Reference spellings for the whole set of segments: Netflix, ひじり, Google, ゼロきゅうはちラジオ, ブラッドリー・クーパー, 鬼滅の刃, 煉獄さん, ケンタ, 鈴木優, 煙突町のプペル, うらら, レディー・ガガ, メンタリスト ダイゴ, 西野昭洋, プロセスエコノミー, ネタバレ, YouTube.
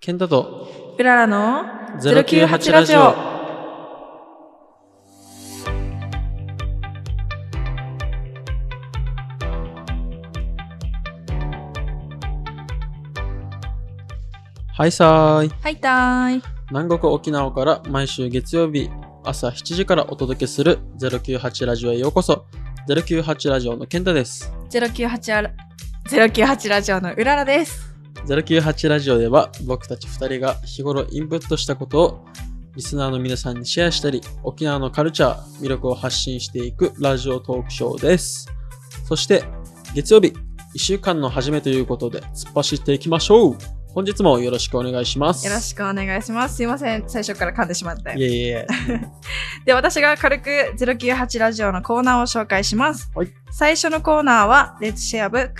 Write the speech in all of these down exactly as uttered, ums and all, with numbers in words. ケンタとうららのゼロきゅうはちラジオ。はいさーい。はいたーい。南国沖縄から毎週月曜日朝しちじからお届けするゼロきゅうはちラジオへようこそ。ゼロきゅうはちラジオのケンタです。ゼロきゅうはち、ゼロきゅうはちラジオのうららです。ゼロきゅうはちラジオでは僕たちふたりが日頃インプットしたことをリスナーの皆さんにシェアしたり、沖縄のカルチャー、魅力を発信していくラジオトークショーです。そして月曜日いっしゅうかんの始めということで突っ走っていきましょう。本日もよろしくお願いします。よろしくお願いします。すいません、最初から噛んでしまって。いえいえ。で、私が軽くゼロきゅうはちラジオのコーナーを紹介します。はい、最初のコーナーは Let's Share Book。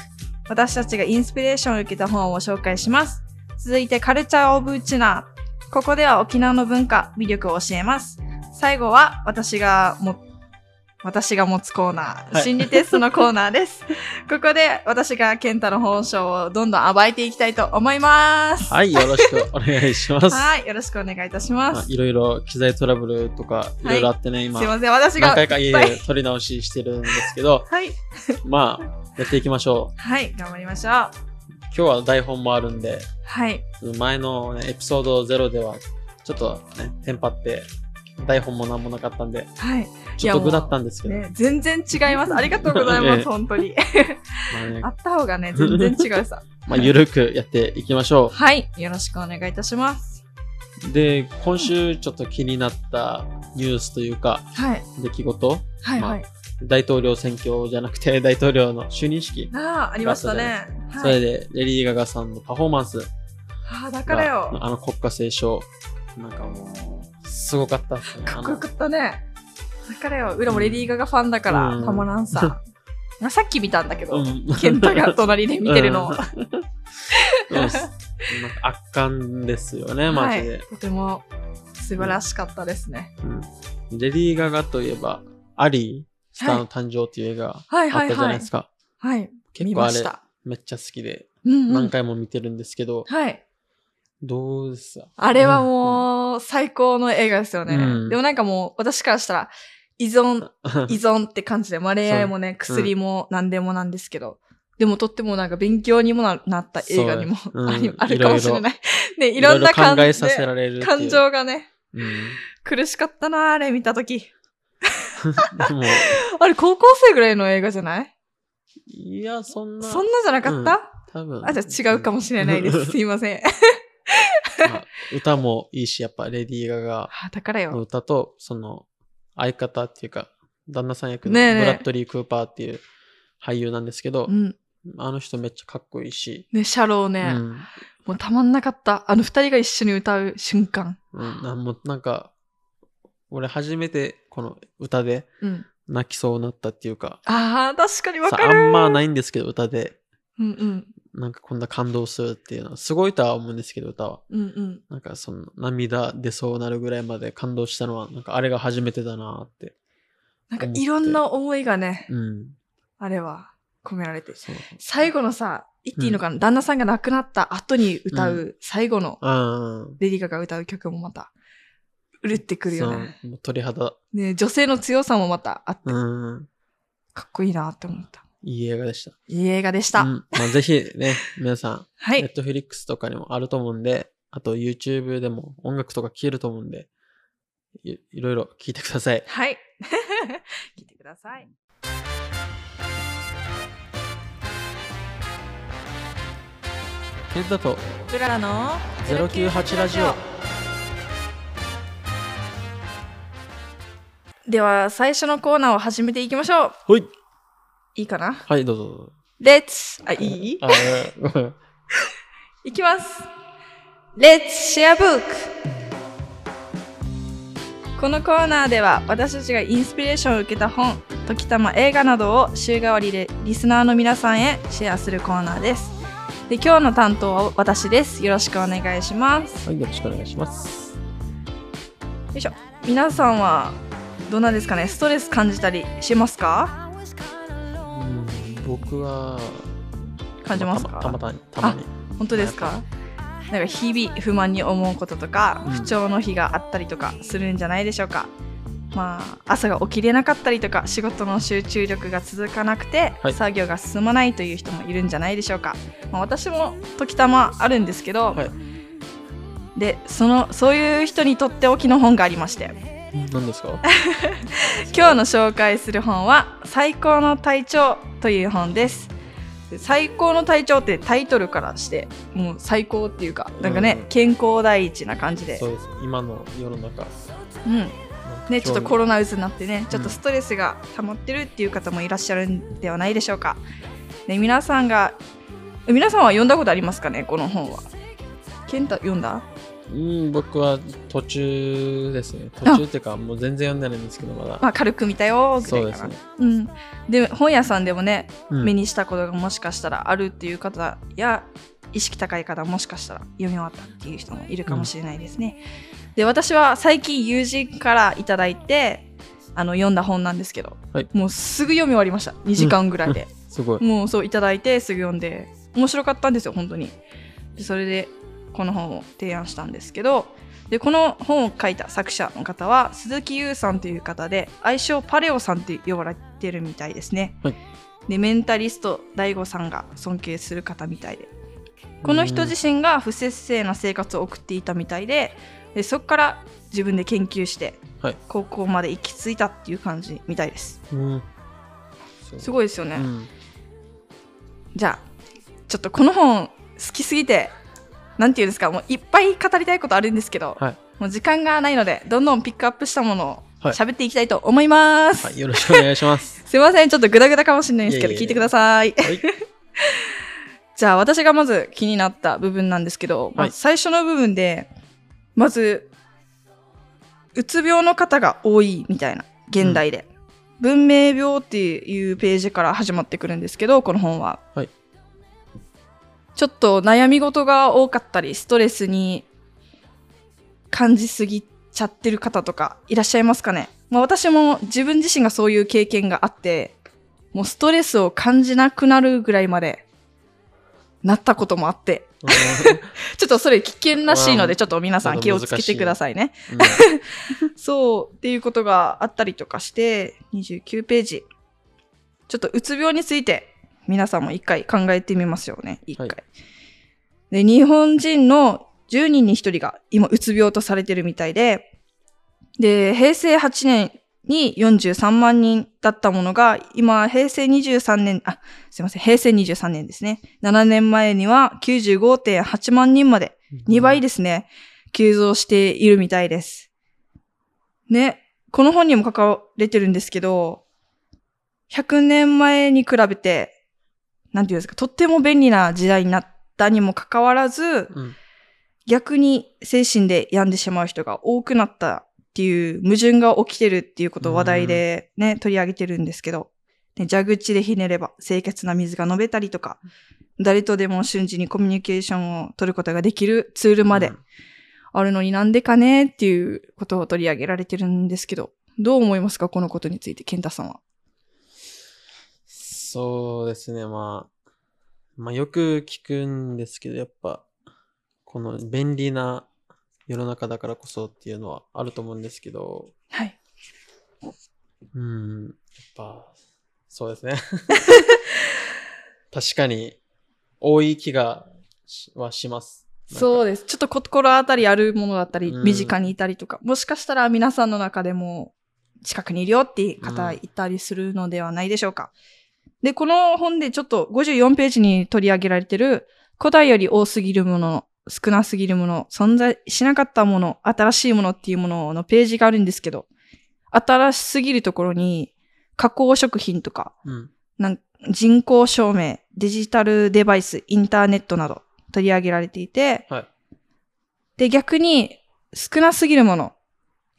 私たちがインスピレーションを受けた本を紹介します。続いてカルチャーオブウチナー。ここでは沖縄の文化、魅力を教えます。最後は私がも私が持つコーナー、はい、心理テストのコーナーです。ここで私が健太の本性をどんどん暴いていきたいと思います。はい、よろしくお願いします。はい、よろしくお願いいたします。まあ、いろいろ機材トラブルとかいろいろあってね、はい、今。すいません、私が。何回か家で撮り直ししてるんですけど。はい。まあ、やっていきましょう。はい、頑張りましょう。今日は台本もあるんで。はい。前の、ね、エピソードゼロでは、ちょっとね、テンパって。台本も何もなかったんで、はい、ちょっと具だったんですけど、ね、全然違います。ありがとうございます。本当にま あ,、ね、あった方がね全然違うさまあゆるくやっていきましょう。はい、よろしくお願いいたします。で、今週ちょっと気になったニュースというか、はい、出来事、はいはい、まあ、大統領選挙じゃなくて大統領の就任式が あ, あ, ありましたね、はい、それでレディー・ガガさんのパフォーマンス、あ、だからよ、あの国歌斉唱なんかもうすごかったっすね。かっこよかったね。だからよ、裏もレディー・ガガファンだから、うん、たまらんさ。さっき見たんだけど、うん、ケンタが隣で見てるの。うん、なんか圧巻ですよね、マジで、はい。とても素晴らしかったですね。うん、レディー・ガガといえば、アリー、スターの誕生っていう映画、はい、あったじゃないですか。はいはいはい、結構あれ、めっちゃ好きで、うんうん、何回も見てるんですけど、はい、どうですか？あれはもう最高の映画ですよね、うん、でもなんかもう私からしたら依存依存って感じで、まあ、恋愛もね薬も何でもなんですけど、うん、でもとってもなんか勉強にも な, なった映画にも、うん、あ, あるかもしれないで、いろんな感じで考えさせられる感情がね、うん、苦しかったなあれ見たときあれ高校生ぐらいの映画じゃない？いや、そんなそんなじゃなかった、うん、多分。あ、じゃあ違うかもしれないですすいませんまあ、歌もいいし、やっぱレディー・ガガの歌と、その相方っていうか旦那さん役のブラッドリー・クーパーっていう俳優なんですけど、ねえねえ、あの人めっちゃかっこいいし、ね、シャローね、うん、もうたまんなかった、あの二人が一緒に歌う瞬間、うん、な, もうなんか俺初めてこの歌で泣きそうになったっていうか、うん、ああ確かにわかる。あんまないんですけど歌で、うんうん、なんかこんな感動するっていうのはすごいとは思うんですけど、歌は、うんうん、なんかその涙出そうなるぐらいまで感動したのはなんかあれが初めてだなって、なんかいろんな思いがね、うん、あれは込められて、最後のさ、言っていいのかな、うん、旦那さんが亡くなった後に歌う最後のレディー・ガガが歌う曲もまたうるってくるよね、もう鳥肌、ね、女性の強さもまたあって、うん、かっこいいなって思った。いい映画でした。いい映画でした。うん、まあ、ぜひね、皆さん、はい、Netflix とかにもあると思うんで、あと YouTube でも音楽とか聴けると思うんで、い、いろいろ聴いてください。はい。聴いてください。ケンタとうららのゼロきゅうはちラジオ。では、最初のコーナーを始めていきましょう。はい。いいかな？はい、どうぞ。Let's… あ、いい？あ、いきます。Let's share book。このコーナーでは私たちがインスピレーションを受けた本、時たま映画などを週替わりでリスナーの皆さんへシェアするコーナーです。で、今日の担当は私です。よろしくお願いします。はい、よろしくお願いします。よいしょ。皆さんはどうなんですかね？ストレス感じたりしますか？僕は感じますか？たまたまに。あ、本当ですか？なんか日々不満に思うこととか、うん、不調の日があったりとかするんじゃないでしょうか。まあ、朝が起きれなかったりとか仕事の集中力が続かなくて、はい、作業が進まないという人もいるんじゃないでしょうか、まあ、私も時たまあるんですけど、はい、でそのそういう人にとっておきの本がありまして。何ですか？今日の紹介する本は最高の体調という本です。最高の体調ってタイトルからしてもう最高っていうか、なんかね、うん、健康第一な感じで、そうです今の世の中、うんね、ちょっとコロナうつになってね、ちょっとストレスが溜まってるっていう方もいらっしゃるんではないでしょうか、ね、皆さんが皆さんは読んだことありますかね、この本は。健太読んだ？うん、僕は途中ですね。途中っていうかもう全然読んでないんですけど、まだ、まあ、軽く見たよぐらいかな。そうですね、うん、で本屋さんでもね、うん、目にしたことがもしかしたらあるっていう方や、意識高い方もしかしたら読み終わったっていう人もいるかもしれないですね、うん、で私は最近友人からいただいてあの読んだ本なんですけど、はい、もうすぐ読み終わりました。にじかんぐらいで、うん、すごい。もうそういただいてすぐ読んで面白かったんですよ本当に。でそれでこの本を提案したんですけど、でこの本を書いた作者の方は鈴木優さんという方で、愛称パレオさんって呼ばれてるみたいですね、はい、でメンタリスト ダイゴ さんが尊敬する方みたいで、この人自身が不摂生な生活を送っていたみたいで、でそこから自分で研究して高校まで行き着いたっていう感じみたいです、うん、すごいですよね、うん、じゃあちょっとこの本好きすぎてなんていうんですか、もういっぱい語りたいことあるんですけど、はい、もう時間がないのでどんどんピックアップしたものを喋っていきたいと思います、はいはい、よろしくお願いします。すいませんちょっとグダグダかもしれないんですけど、いやいやいや聞いてください、はい。じゃあ私がまず気になった部分なんですけど、はい、まあ、最初の部分でまずうつ病の方が多いみたいな現代で、うん、文明病っていうページから始まってくるんですけどこの本は、はい、ちょっと悩み事が多かったりストレスに感じすぎちゃってる方とかいらっしゃいますかね、まあ、私も自分自身がそういう経験があってもうストレスを感じなくなるぐらいまでなったこともあってちょっとそれ危険らしいのでちょっと皆さん気をつけてくださいね、うん、そうっていうことがあったりとかして、にじゅうきゅうページちょっとうつ病について皆さんも一回考えてみますよね一回、はい、で日本人のじゅうにんにひとりが今うつ病とされてるみたいで、で平成はちねんによんじゅうさんまんにんだったものが、今、平成にじゅうさんねん、あ、すいません、平成にじゅうさんねんですね。ななねんまえには きゅうじゅうごてんはちまんにんまで、にばいですね、急増しているみたいです。ね、この本にも書かれてるんですけど、ひゃくねんまえに比べて、なんていうんですか、とっても便利な時代になったにもかかわらず、うん、逆に精神で病んでしまう人が多くなった。っていう矛盾が起きてるっていうことを話題でね、うん、取り上げてるんですけど、ね、蛇口でひねれば清潔な水が飲べたりとか、誰とでも瞬時にコミュニケーションを取ることができるツールまであるのになんでかねっていうことを取り上げられてるんですけど、どう思いますかこのことについて健太さんは。そうですね、まあ、まあよく聞くんですけど、やっぱこの便利な世の中だからこそっていうのはあると思うんですけど、はい。うん、やっぱそうですね。確かに多い気がはします。そうです。ちょっと心当たりあるものだったり、身近にいたりとか、もしかしたら皆さんの中でも近くにいるよっていう方いたりするのではないでしょうか。で、この本でちょっとごじゅうよんページに取り上げられてる古代より多すぎるものの少なすぎるもの、存在しなかったもの、新しいものっていうもののページがあるんですけど、新しすぎるところに加工食品とか、うん、なん人工証明、デジタルデバイス、インターネットなど取り上げられていて、はい、で逆に少なすぎるもの、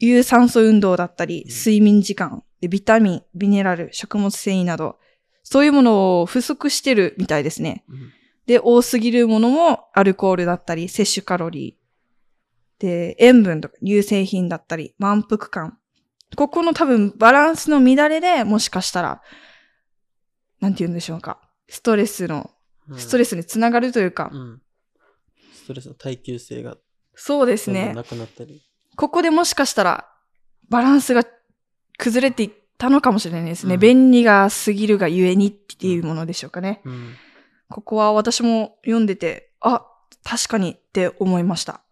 有酸素運動だったり、うん、睡眠時間で、ビタミン、ミネラル、食物繊維など、そういうものを不足してるみたいですね。うん、で多すぎるものもアルコールだったり摂取カロリーで塩分とか乳製品だったり満腹感、ここの多分バランスの乱れでもしかしたらなんて言うんでしょうか、ストレスのストレスにつながるというか、うんうん、スそれさ、耐久性がそうですねなくなったり、ここでもしかしたらバランスが崩れていったのかもしれないですね、うん、便利が過ぎるがゆえにっていうものでしょうかね、うん、ここは私も読んでて、あ、確かにって思いました。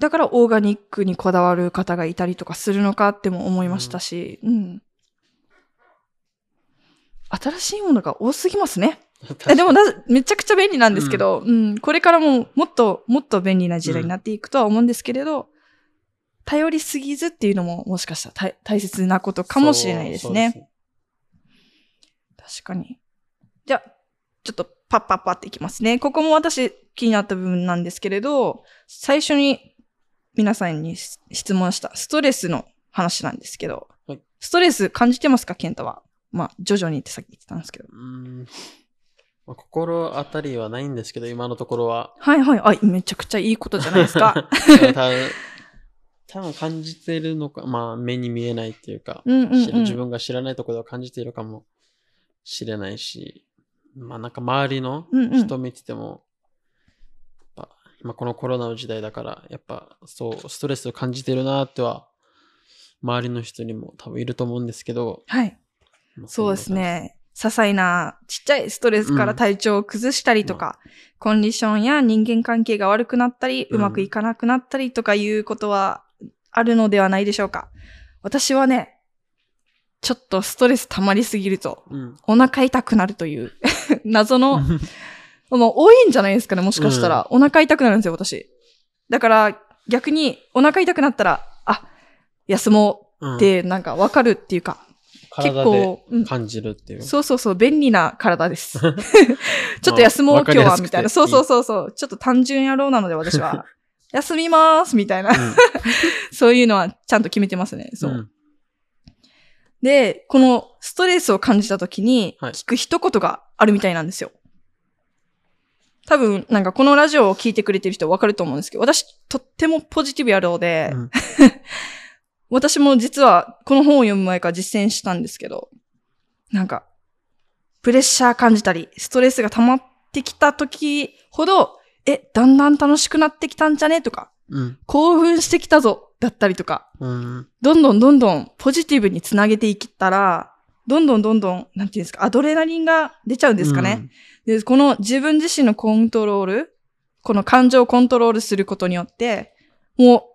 だからオーガニックにこだわる方がいたりとかするのかっても思いましたし、うんうん、新しいものが多すぎますね。えでもめちゃくちゃ便利なんですけど、うんうん、これからももっともっと便利な時代になっていくとは思うんですけれど、うん、頼りすぎずっていうのももしかしたら大切なことかもしれないですね。確かに。じゃあちょっとパッパッパっていきますね。ここも私気になった部分なんですけれど、最初に皆さんに質問したストレスの話なんですけど、はい、ストレス感じてますか、健太は。まあ、徐々にってさっき言ってたんですけど。うーん、まあ、心当たりはないんですけど、今のところは。はいはい。あ、めちゃくちゃいいことじゃないですか。多分感じてるのか、まあ、目に見えないっていうか、うんうんうん、自分が知らないところでは感じているかもしれないし、まあ、なんか周りの人見てても、うんうん、まあ、このコロナの時代だから、やっぱそう、ストレスを感じてるなーっては、周りの人にも多分いると思うんですけど。はい。まあ、そうですね。些細なちっちゃいストレスから体調を崩したりとか、うん、コンディションや人間関係が悪くなったり、うん、うまくいかなくなったりとかいうことはあるのではないでしょうか。私はね、ちょっとストレス溜まりすぎると、うん、お腹痛くなるという、謎の、もう多いんじゃないですかね、もしかしたら、うん。お腹痛くなるんですよ、私。だから、逆に、お腹痛くなったら、あ、休もうって、なんかわかるっていうか、うん、結構、体で感じるっていう、うん。そうそうそう、便利な体です。ちょっと休もう、まあ、今日は、みたいな。そうそうそうそう。ちょっと単純野郎なので、私は。休みまーす、みたいな。うん、そういうのは、ちゃんと決めてますね。そう。うん、で、このストレスを感じたときに、聞く一言があるみたいなんですよ。はい、多分、なんかこのラジオを聞いてくれてる人わかると思うんですけど、私、とってもポジティブ野郎で、うん、私も実はこの本を読む前から実践したんですけど、なんか、プレッシャー感じたり、ストレスが溜まってきた時ほど、え、だんだん楽しくなってきたんじゃねとか、うん、興奮してきたぞ、だったりとか、うん、どんどんどんどんポジティブにつなげていけたら、どんどんどんどん、なんていうんですか、アドレナリンが出ちゃうんですかね、うん。で、この自分自身のコントロール、この感情をコントロールすることによって、もう、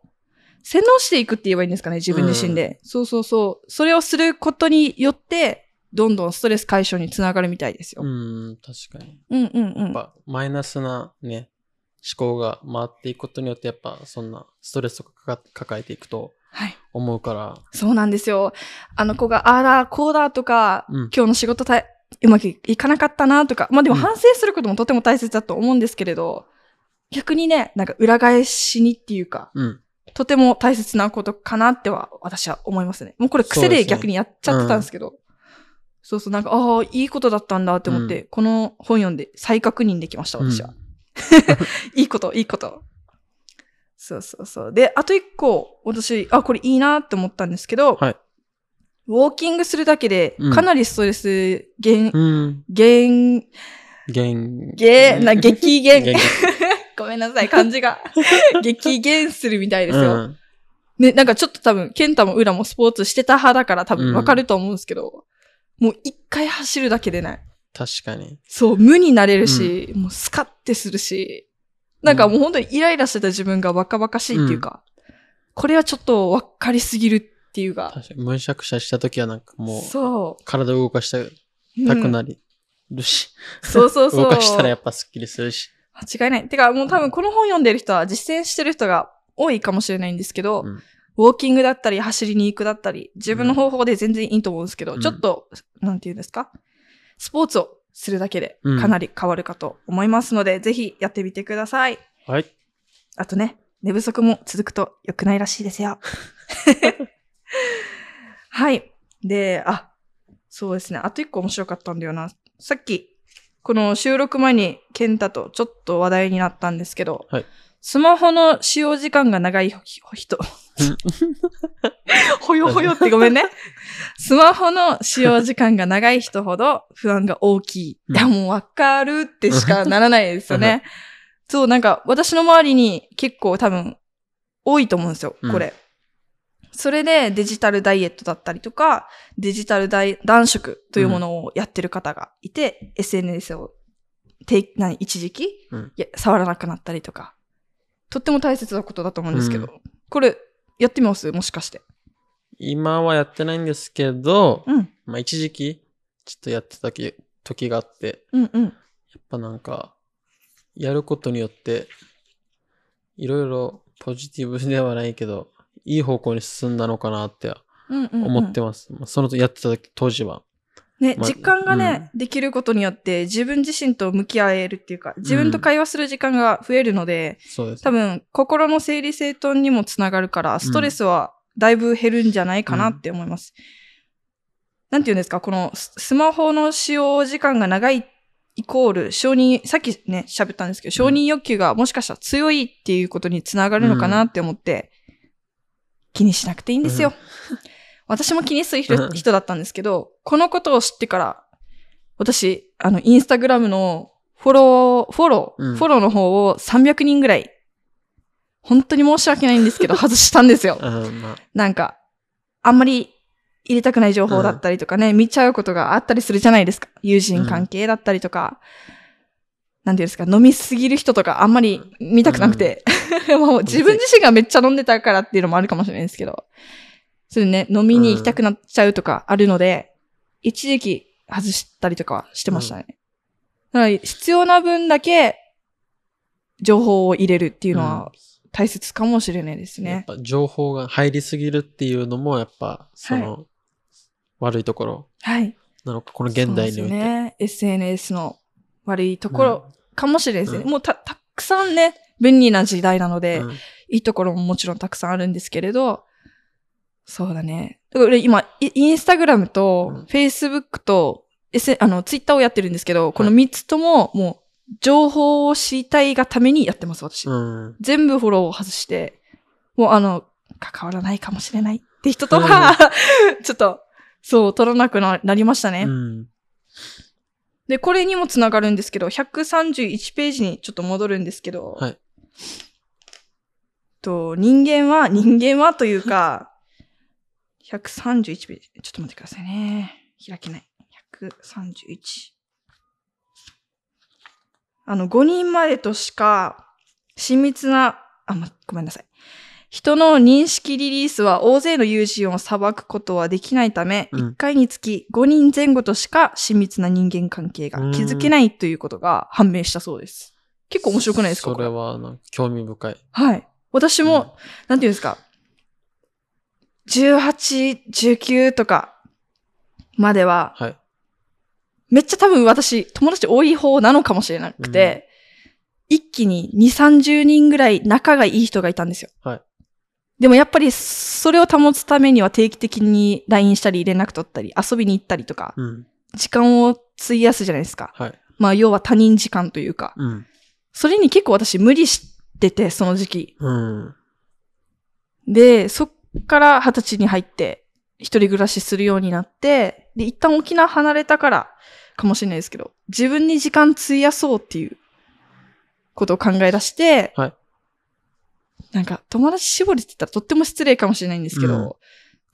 洗脳していくって言えばいいんですかね、自分自身で。うん、そうそうそう。それをすることによって、どんどんストレス解消につながるみたいですよ。うん、確かに。うんうんうん。やっぱ、マイナスなね、思考が回っていくことによって、やっぱ、そんなストレスとか抱えていくと、はい、思うから。そうなんですよ。あの子が、あら、こうだとか、うん、今日の仕事たうまくいかなかったなとか、まあでも反省することもとても大切だと思うんですけれど、うん、逆にね、なんか裏返しにっていうか、うん、とても大切なことかなっては私は思いますね。もうこれ癖で逆にやっちゃってたんですけど、そうそう、なんか、ああ、いいことだったんだって思って、うん、この本読んで再確認できました、私は。うん、いいこと、いいこと。そうそうそう。で、あと一個、私、あ、これいいなって思ったんですけど、はい、ウォーキングするだけで、かなりストレス減、うん、減、減、減、な、激減。減ごめんなさい、漢字が。激減するみたいですよ、うん。ね、なんかちょっと多分、健太もウラもスポーツしてた派だから多分わかると思うんですけど、うん、もう一回走るだけでない。確かに。そう、無になれるし、うん、もうスカッてするし、なんかもう本当にイライラしてた自分がバカバカしいっていうか、うん、これはちょっと分かりすぎるっていうか。確かに、むしゃくしゃした時はなんかもう、そう。体を動かしたくなるし。うん、そうそうそう。動かしたらやっぱスッキリするし。間違いない。てかもう多分この本読んでる人は実践してる人が多いかもしれないんですけど、うん、ウォーキングだったり走りに行くだったり、自分の方法で全然いいと思うんですけど、うん、ちょっと、なんていうんですか、スポーツをするだけでかなり変わるかと思いますので、うん、ぜひやってみてください。はい。あとね、寝不足も続くと良くないらしいですよ。はい。で、あ、そうですね。あと一個面白かったんだよな。さっき、この収録前に健太とちょっと話題になったんですけど、はい、スマホの使用時間が長い人、ほよほよってごめんね。スマホの使用時間が長い人ほど不安が大きい。いや、もうわかるってしかならないですよね。そう、なんか私の周りに結構多分多いと思うんですよ、これ。うん、それでデジタルダイエットだったりとか、デジタル断食というものをやってる方がいて、うん、エスエヌエス をて何一時期、うん、いや触らなくなったりとか、とっても大切なことだと思うんですけど、うん、これやってみます?もしかして。今はやってないんですけど、うん、まあ一時期ちょっとやってた時、時があって、うんうん、やっぱなんかやることによっていろいろポジティブではないけどいい方向に進んだのかなって思ってます、うんうんうん、そのやってた時当時はね、ま、実感がね、うん、できることによって自分自身と向き合えるっていうか自分と会話する時間が増えるので、うん、そうです。多分心の整理整頓にもつながるからストレスはだいぶ減るんじゃないかなって思います、うんうん、なんていうんですか、このスマホの使用時間が長いイコール承認、さっきね喋ったんですけど承認欲求がもしかしたら強いっていうことにつながるのかなって思って、うん、気にしなくていいんですよ、うん、私も気にする人だったんですけど、このことを知ってから私あのインスタグラムのフォローフォロー、うん、フォローの方をさんびゃくにんぐらい本当に申し訳ないんですけど外したんですよ、うんまあ、なんかあんまり入れたくない情報だったりとかね、うん、見ちゃうことがあったりするじゃないですか。友人関係だったりとか、うん、なんていうんですか、飲みすぎる人とかあんまり見たくなくて、うん、もう自分自身がめっちゃ飲んでたからっていうのもあるかもしれないですけど、それね、飲みに行きたくなっちゃうとかあるので、うん、一時期外したりとかはしてましたね。うん、だから必要な分だけ情報を入れるっていうのは、うん大切かもしれないですね。やっぱ情報が入りすぎるっていうのもやっぱその悪いところなのか、はい、この現代において、ね、エスエヌエス の悪いところかもしれないですね、うんうん、もう た, たくさんね便利な時代なので、うん、いいところももちろんたくさんあるんですけれど、そうだね、だから今インスタグラムと Facebook と、S あの Twitter をやってるんですけど、このみっつとももう情報を知りたいがためにやってます、私。うん、全部フォローを外して、もうあの、関わらないかもしれないって人とは、うん、ちょっと、そう、取らなく な, なりましたね、うん。で、これにもつながるんですけど、ひゃくさんじゅういちページにちょっと戻るんですけど、はい、と人間は、人間はというか、ひゃくさんじゅういちページ、ちょっと待ってくださいね。開けない。ひゃくさんじゅういち。あの、ごにんまでとしか、親密な、あ、ま、ごめんなさい。人の認識リリースは大勢の友人を裁くことはできないため、うん、いっかいにつきごにんぜん後としか親密な人間関係が築けないということが判明したそうです。結構面白くないですか?それはなんか興味深い。はい。私も、うん、なんていうんですか、じゅうはち、じゅうきゅうとかまでは、はい。めっちゃ多分私、友達多い方なのかもしれなくて、うん、一気ににじゅう、さんじゅうにんぐらい仲がいい人がいたんですよ。はい。でもやっぱり、それを保つためには定期的に ライン したり、連絡取ったり、遊びに行ったりとか、うん、時間を費やすじゃないですか。はい。まあ、要は他人時間というか、うん、それに結構私無理してて、その時期。うん、で、そっから二十歳に入って、一人暮らしするようになって、で、一旦沖縄離れたからかもしれないですけど、自分に時間費やそうっていうことを考え出して、はい、なんか友達絞りって言ったらとっても失礼かもしれないんですけど、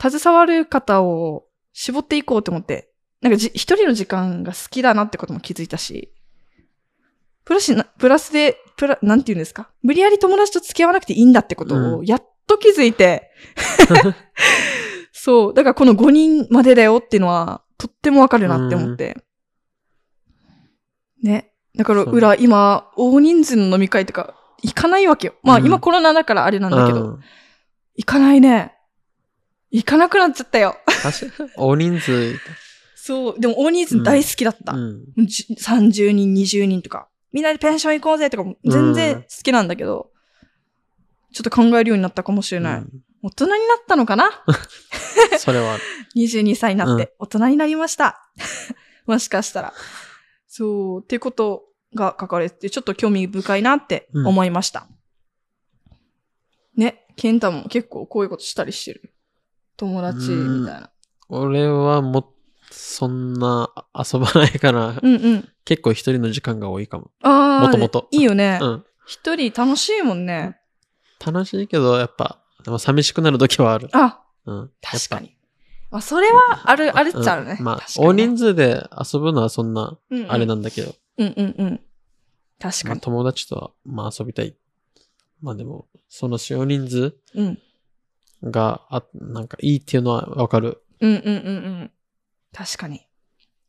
うん、携わる方を絞っていこうと思って、なんかじ一人の時間が好きだなってことも気づいたし、プラス、プラスで、プラ、なんて言うんですか?無理やり友達と付き合わなくていいんだってことをやっと気づいて、うんそう。だからこのごにんまでだよっていうのは、とってもわかるなって思って。ね。だから裏、今、大人数の飲み会とか、行かないわけよ。まあ今コロナだからあれなんだけど。行かないね。行かなくなっちゃったよ。確かに。大人数。そう。でも大人数大好きだった。うん、さんじゅうにん、にじゅうにんとか。みんなでペンション行こうぜとかも全然好きなんだけど、ちょっと考えるようになったかもしれない。うん大人になったのかなそれは。にじゅうにさいになって、大人になりました。もしかしたら。そう、ってことが書かれて、ちょっと興味深いなって思いました。うん、ね、ケンタも結構こういうことしたりしてる。友達みたいな。俺はも、そんな遊ばないから、うんうん、結構一人の時間が多いかも。ああ、もともと。いいよね。うん。一人楽しいもんね。楽しいけどやっぱでも寂しくなる時はある。あ、うん、確かに。まあ、それはあるあるっちゃあるね。うん、まあ大人数で遊ぶのはそんなあれなんだけど。うんうんうん。確かに。まあ、友達とはまあ遊びたい。まあでもその少人数があ、うん、なんかいいっていうのはわかる。うんうんうんうん。確かに。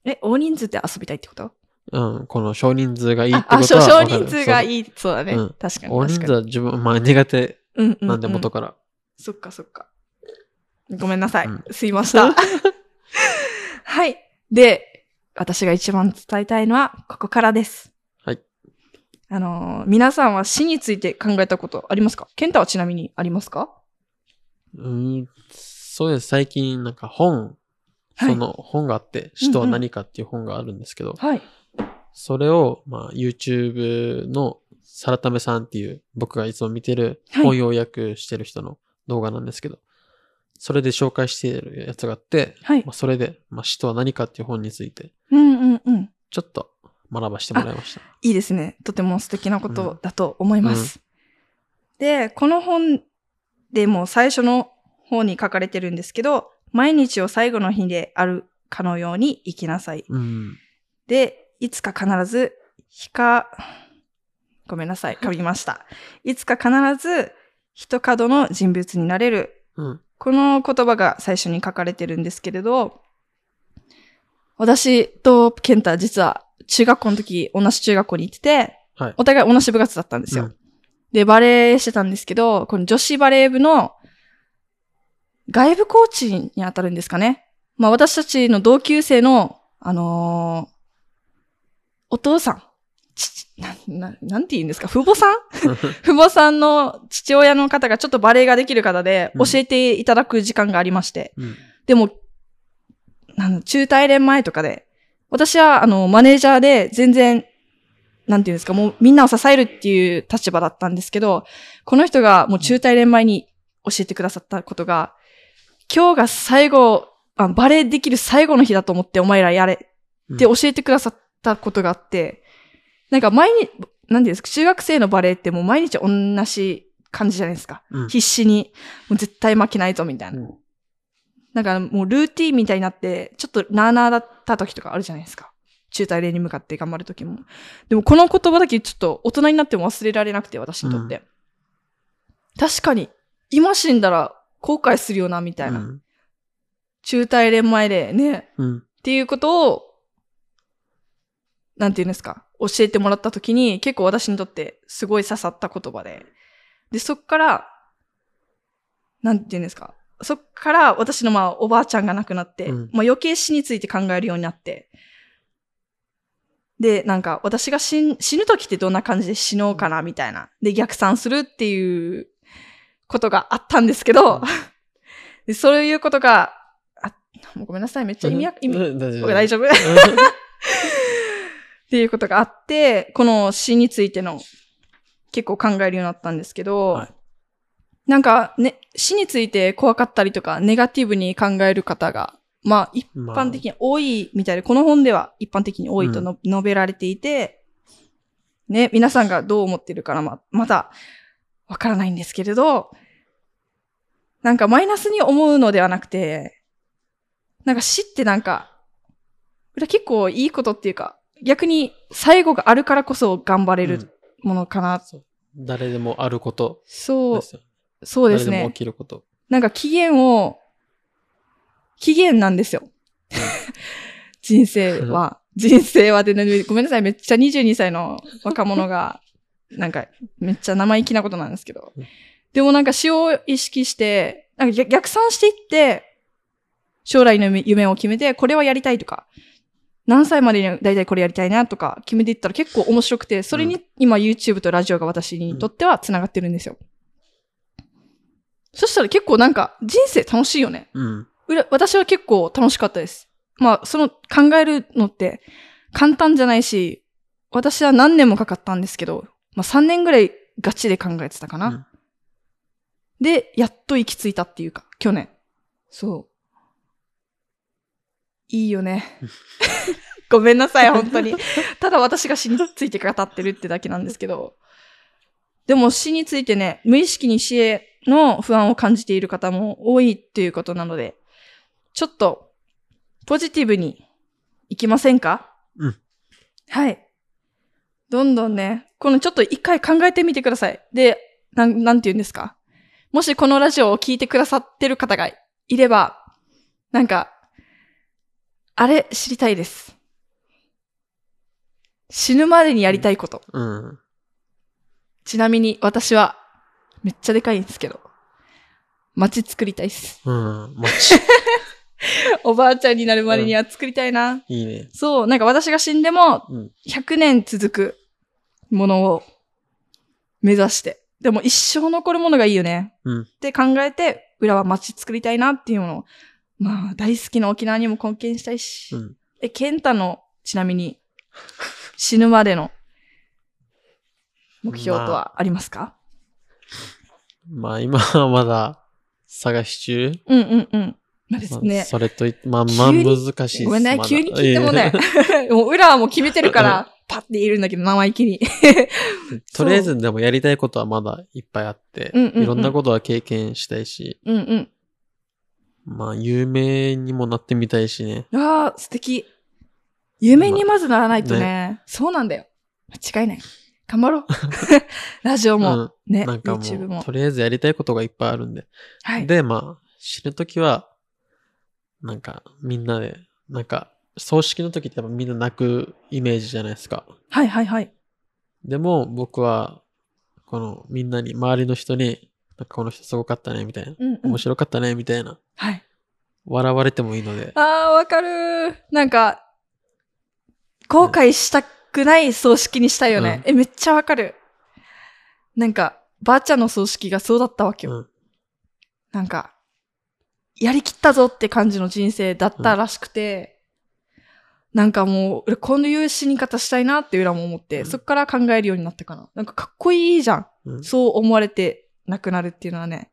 え、大人数で遊びたいってこと？うん、この少人数がいいってことは分かる。あ、少人数がいい、そうだね。うん、確かに。大人数は自分、まあ苦手なんで元から。うんうんうん、そっかそっか。ごめんなさい。うん、すいません。はい。で、私が一番伝えたいのはここからです。はい。あのー、皆さんは死について考えたことありますか？健太はちなみにありますか？うーん、そうです。最近なんか本、はい、その本があって、死とは何かっていう本があるんですけど、うんうん、はい。それを、まあ、YouTube のさらためさんっていう僕がいつも見てる本要約してる人の動画なんですけど、はい、それで紹介しているやつがあって、はい、まあ、それで、まあ、死とは何かっていう本について、うんうんうん、ちょっと学ばせてもらいました。いいですね。とても素敵なことだと思います。うんうん、で、この本でも最初の方に書かれてるんですけど、毎日を最後の日であるかのように生きなさい。うん、で、いつか必ず日か、ごめんなさい、噛みました。いつか必ず一角の人物になれる、うん。この言葉が最初に書かれてるんですけれど、私と健太実は中学校の時、同じ中学校に行ってて、はい、お互い同じ部活だったんですよ。うん、で、バレーしてたんですけど、この女子バレー部の外部コーチに当たるんですかね。まあ私たちの同級生の、あのー、お父さん、ち、な、な、なんて言うんですか、父母さん父母さんの父親の方がちょっとバレエができる方で教えていただく時間がありまして。うん、でも、あの、中大連前とかで、私は、あの、マネージャーで全然、なんて言うんですか、もうみんなを支えるっていう立場だったんですけど、この人がもう中大連前に教えてくださったことが、今日が最後、あバレエできる最後の日だと思ってお前らやれって教えてくださった、うんたことがあって、なんか毎日、なんていうんですか、中学生のバレーってもう毎日同じ感じじゃないですか。うん、必死に、もう絶対負けないぞみたいな。うん、なんかもうルーティーンみたいになって、ちょっとなーなーだった時とかあるじゃないですか。中大連に向かって頑張る時も。でもこの言葉だけちょっと大人になっても忘れられなくて、私にとって。うん、確かに、今死んだら後悔するよな、みたいな。うん、中大連前でね、うん、っていうことを、なんて言うんですか、教えてもらったときに結構私にとってすごい刺さった言葉で、で、そっから、なんて言うんですか、そっから私のまあおばあちゃんが亡くなって、うん、まあ余計死について考えるようになって、で、なんか私が死、死ぬときってどんな感じで死のうかなみたいな、で、逆算するっていうことがあったんですけど、うん、でそういうことが、あ、ごめんなさい、めっちゃ意味や、意味、大丈夫っていうことがあって、この死についての結構考えるようになったんですけど、はい、なんかね、死について怖かったりとか、ネガティブに考える方が、まあ一般的に多いみたいで、まあ、この本では一般的に多いとの、うん、述べられていて、ね、皆さんがどう思ってるかな、ま、まだわからないんですけれど、なんかマイナスに思うのではなくて、なんか死ってなんか、これ結構いいことっていうか、逆に最後があるからこそ頑張れるものかな。うん、誰でもあることですよね。そう。そうですね。誰でも起きること。なんか期限を、期限なんですよ。うん、人生は、人生はで、ね、ごめんなさい、めっちゃにじゅうにさいの若者が、なんかめっちゃ生意気なことなんですけど。でもなんか死を意識して、なんか逆算していって、将来の夢を決めて、これはやりたいとか。何歳までにだいたいこれやりたいなとか決めていったら結構面白くて、それに今 YouTube とラジオが私にとってはつながってるんですよ。うん、そしたら結構なんか人生楽しいよね。うん、私は結構楽しかったです。まあその考えるのって簡単じゃないし、私は何年もかかったんですけど、まあさんねんぐらいガチで考えてたかな。うん、で、やっと行き着いたっていうか、去年。そう。いいよね。ごめんなさい、本当に。ただ私が死について語ってるってだけなんですけど。でも死についてね、無意識に死への不安を感じている方も多いっていうことなので、ちょっとポジティブにいきませんか？うん。はい。どんどんね、このちょっと一回考えてみてください。で、なん、なんて言うんですか？もしこのラジオを聞いてくださってる方がいれば、なんか、あれ知りたいです。死ぬまでにやりたいこと。うんうん、ちなみに私は、めっちゃでかいんですけど、街作りたいっす。うん、街。おばあちゃんになるまでには作りたいな。うん、いいね。そう、なんか私が死んでも、ひゃくねん続くものを目指して。でも一生残るものがいいよね。うん、って考えて、裏は街作りたいなっていうものを、まあ、大好きな沖縄にも貢献したいし。うん、え、ケンタの、ちなみに、死ぬまでの目標とはありますか？まあ、まあ、今はまだ探し中。うんうんうん。まあですね、まあ、それといまあまあ難しいです。ごめんね、ま、急に聞いてもね。もう裏はもう決めてるから、パッて言えるんだけど、生意気に。とりあえずでもやりたいことはまだいっぱいあって、うんうんうん、いろんなことは経験したいし、うんうん、まあ有名にもなってみたいしね。ああ、素敵。有名にまずならないとね、まあ、ね、そうなんだよ。間違いない。頑張ろう。ラジオもね、うん、なんかもう YouTube も。とりあえずやりたいことがいっぱいあるんで。はい、で、まあ、死ぬときは、なんかみんなで、なんか葬式の時ってみんな泣くイメージじゃないですか。はいはいはい。でも僕はこのみんなに、周りの人になんかこの人すごかったねみたいな、うんうん、面白かったねみたいな、はい、笑われてもいいので。あー、わかるー。なんか後悔したくない葬式にしたいよね、うん、えめっちゃわかる。なんかばあちゃんの葬式がそうだったわけよ、うん、なんかやりきったぞって感じの人生だったらしくて、うん、なんかもう、こういう死に方したいなって裏も思って、うん、そっから考えるようになったかな。なんかかっこいいじゃん。うん、そう思われて亡くなるっていうのはね。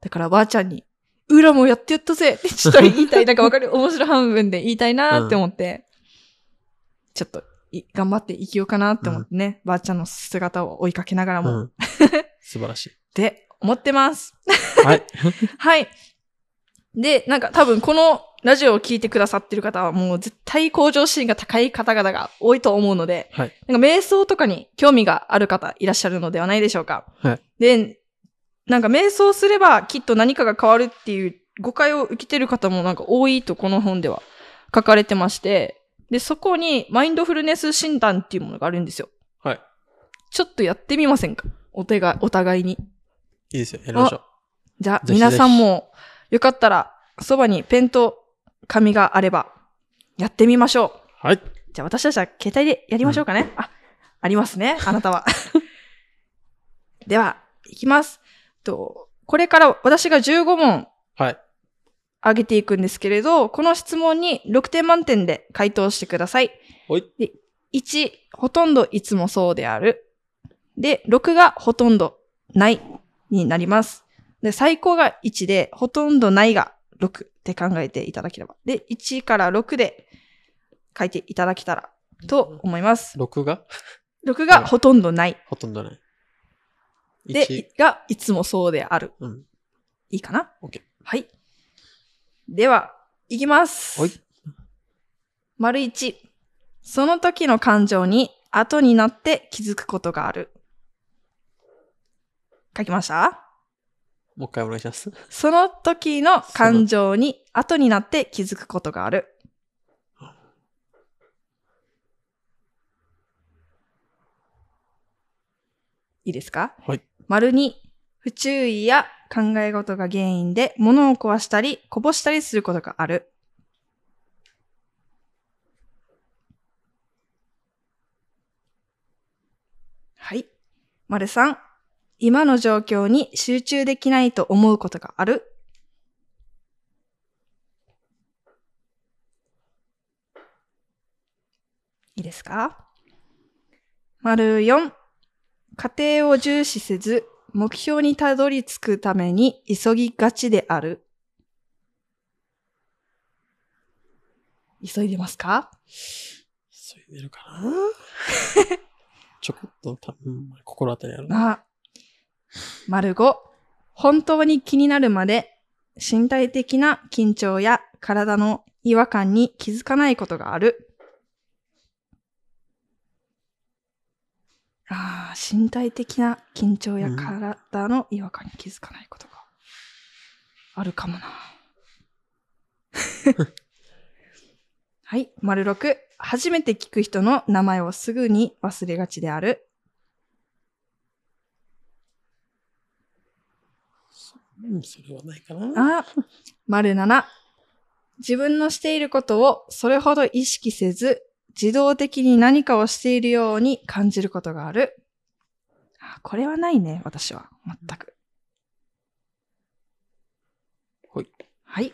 だからばあちゃんに、裏もやってやったぜってちょっと言いたい。なんかわかる。面白半分で言いたいなって思って、うん、ちょっと頑張って生きようかなって思ってね、うん、ばあちゃんの姿を追いかけながらも。うん、素晴らしい。って思ってます。はい。はい。で、なんか多分このラジオを聞いてくださってる方はもう絶対向上心が高い方々が多いと思うので、はい、なんか瞑想とかに興味がある方いらっしゃるのではないでしょうか。はい、で、なんか瞑想すればきっと何かが変わるっていう誤解を受けてる方もなんか多いとこの本では書かれてまして、で、そこにマインドフルネス診断っていうものがあるんですよ。はい。ちょっとやってみませんか？お手が、お互いに。いいですよ。やりましょう。じゃあ皆さんも、よかったら、そばにペンと紙があれば、やってみましょう。はい。じゃあ私たちは携帯でやりましょうかね。うん、あ、ありますね。あなたは。では、いきます。と、これから私がじゅうごもん、はい。上げていくんですけれど、はい、この質問にろくてんまんてんで回答してください。はい。で、いち、ほとんどいつもそうである。で、ろくがほとんどないになります。で、最高がいちで、ほとんどないがろくって考えていただければ。で、いちからろくで書いていただけたらと思います。ろくが?ろく がほとんどない。ほとんどない。で、がいつもそうである。うん、いいかな ?OK。はい。では、いきます。はい。丸いち。その時の感情に後になって気づくことがある。書きました？もう一回お願いします。その時の感情に後になって気づくことがある。いいですか？はい。丸に、不注意や考え事が原因で物を壊したりこぼしたりすることがある。はい。丸さん。今の状況に集中できないと思うことがある。いいですか？丸よん、過程を重視せず、目標にたどり着くために急ぎがちである。急いでますか？急いでるかなちょこっと多分心当たりあるな。丸ご、本当に気になるまで身体的な緊張や体の違和感に気づかないことがある。ああ、身体的な緊張や体の違和感に気づかないことがあるかもな。はい、丸ろく、初めて聞く人の名前をすぐに忘れがちである。それはないかな。あ、丸なな、自分のしていることをそれほど意識せず、自動的に何かをしているように感じることがある。あ、これはないね、私は。全く。はい。はい。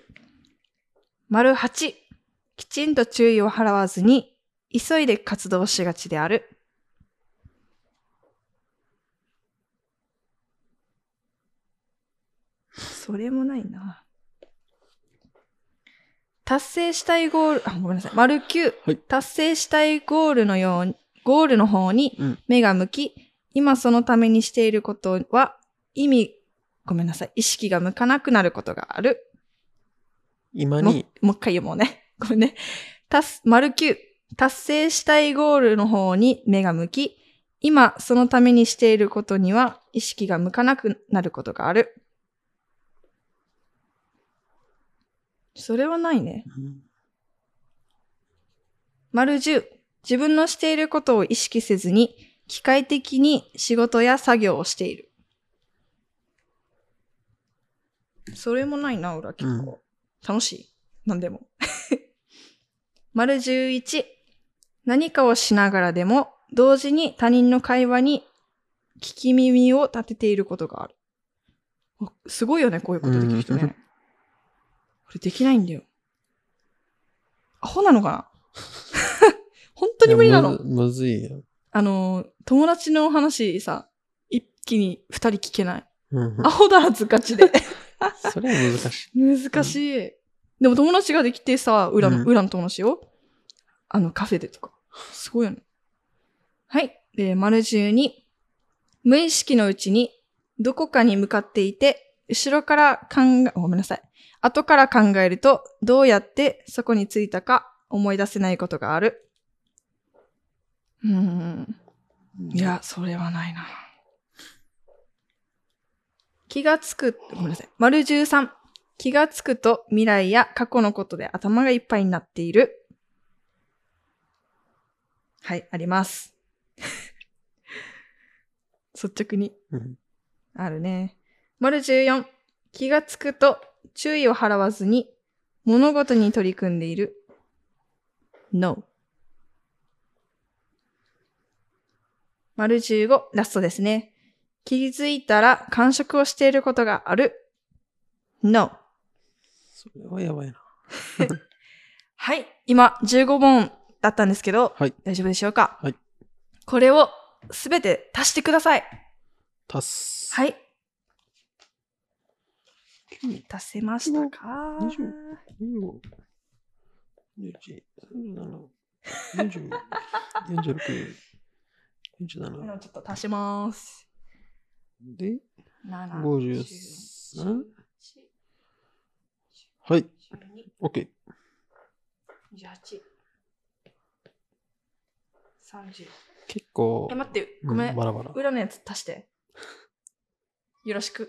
丸はち、きちんと注意を払わずに、急いで活動しがちである。それもないな。達成したいゴール、あ、ごめんなさい。丸きゅう、はい、達成したいゴールのように、ゴールの方に目が向き、うん、今そのためにしていることは、意味、ごめんなさい。意識が向かなくなることがある。今に。もう一回読もうね。ごめんね。丸きゅう、達成したいゴールの方に目が向き、今そのためにしていることには、意識が向かなくなることがある。それはないね。うん、丸じゅう、自分のしていることを意識せずに、機械的に仕事や作業をしている。それもないな、俺は結構。うん、楽しい。何でも。丸じゅういち、何かをしながらでも、同時に他人の会話に聞き耳を立てていることがある。すごいよね、こういうことできる人ね。うんこれできないんだよ。アホなのかな本当に無理なの。むずいよ。あの、友達の話さ、一気に二人聞けない。うん、アホだらずガチで。それは難しい。難しい。うん、でも友達ができてさ、裏の、うん、裏の友達よ。あの、カフェでとか。すごいよね。はい。で、丸じゅうに。無意識のうちに、どこかに向かっていて、後ろから考え、ごめんなさい。後から考えると、どうやってそこに着いたか思い出せないことがある。うーん。いや、それはないな。気がつく、ごめんなさい。丸じゅうさん。気がつくと未来や過去のことで頭がいっぱいになっている。はい、あります。率直に。あるね。丸じゅうよん。気がつくと、注意を払わずに物事に取り組んでいる。No。丸じゅうご、ラストですね。気づいたら間食をしていることがある。No。それはやばいな。はい。今、じゅうご問だったんですけど、はい、大丈夫でしょうか？はい。これをすべて足してください。足す。はい。出せましたか？ にじゅう、にじゅういち、にじゅうに、よんじゅうろく、よんじゅうなな。ちょっと足します。で、ごじゅうさん。はい。OK。にじゅうはち、さんじゅう。結構。え、待って、ごめん。バラバラ。裏のやつ足して。よろしく。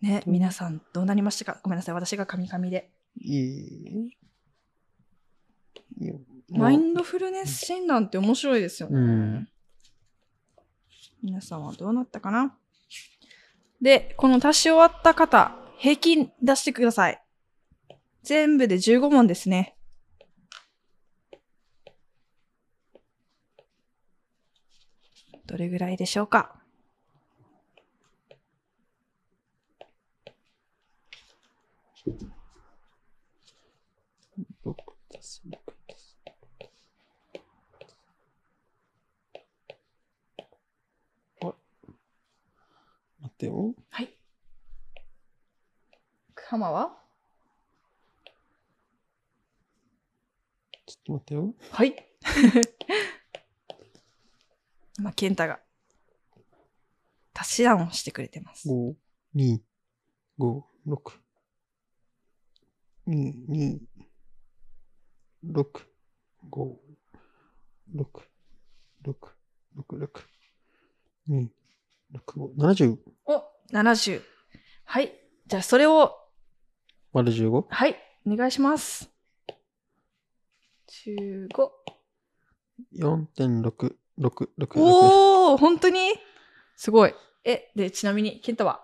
ね、皆さんどうなりましたか？ごめんなさい、私がカミカミで。いいいいマインドフルネス診断って面白いですよね。うん、皆さんはどうなったかな？で、この足し終わった方、平均出してください。全部でじゅうご問ですね。どれぐらいでしょうか？待ってよ。はい。浜は？ちょっと待ってよ。はい。今健太が足し算をしてくれてます。五二五六二二六五六六六六二六五七十。お七十。はい。じゃあそれを割る十五。はい。お願いします。十五。四点六六六。おお、本当に。すごい。え、で、ちなみに、健太は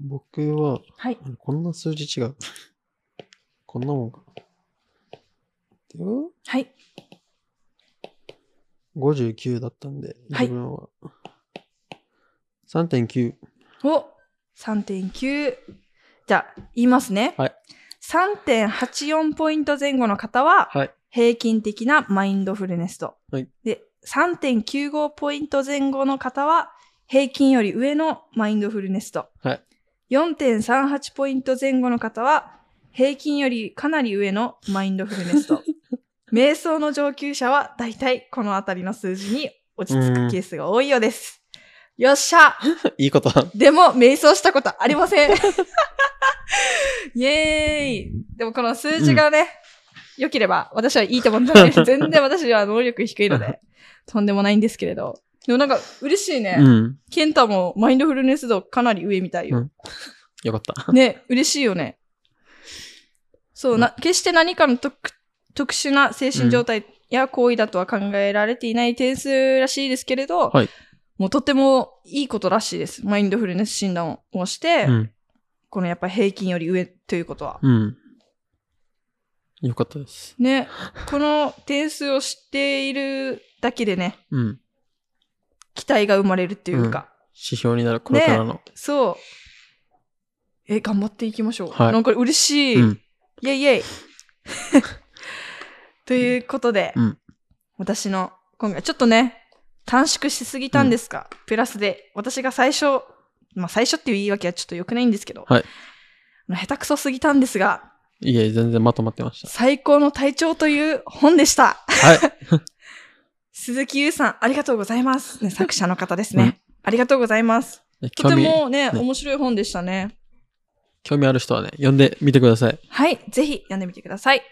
僕は、はい、こんな数字違う。こんなもんか。はい。ごじゅうきゅうだったんで、自分は、はい、さんてんきゅう。お さんてんきゅう。じゃあ、言いますね。はい。さんてんはちよん ポイント前後の方は、はい、平均的なマインドフルネスと。はい。でさんてんきゅうご ポイント前後の方は平均より上のマインドフルネスと、はい、よんてんさんはち ポイント前後の方は平均よりかなり上のマインドフルネスと瞑想の上級者はだいたいこのあたりの数字に落ち着くケースが多いようです。よっしゃいいことでも瞑想したことありませんイエーイ。でもこの数字がね、うん、良ければ私はいいと思うんだけど、全然私は能力低いのでとんでもないんですけれど、でもなんか嬉しいね、うん、健太もマインドフルネス度かなり上みたいよ、うん、よかったね、嬉しいよね。そうな、うん、決して何かの特、特殊な精神状態や行為だとは考えられていない点数らしいですけれど、はい、もうとてもいいことらしいです。マインドフルネス診断をして、うん、このやっぱ平均より上ということは、うん、よかったです。ね。この点数を知っているだけでね、うん、期待が生まれるっていうか。うん、指標になる、これからの、ね。そう。え、頑張っていきましょう。はい、なんか嬉しい。うん、イェイイェイ。ということで、うん、私の今回、ちょっとね、短縮しすぎたんですが、うん、プラスで、私が最初、まあ最初っていう言い訳はちょっと良くないんですけど、はい、下手くそすぎたんですが、いえ、全然まとまってました。最高の体調という本でした。はい。鈴木優さん、ありがとうございます。ね、作者の方ですね。うん、ありがとうございます。とてもね、ね、面白い本でしたね。興味ある人はね、読んでみてください。はい、ぜひ読んでみてください。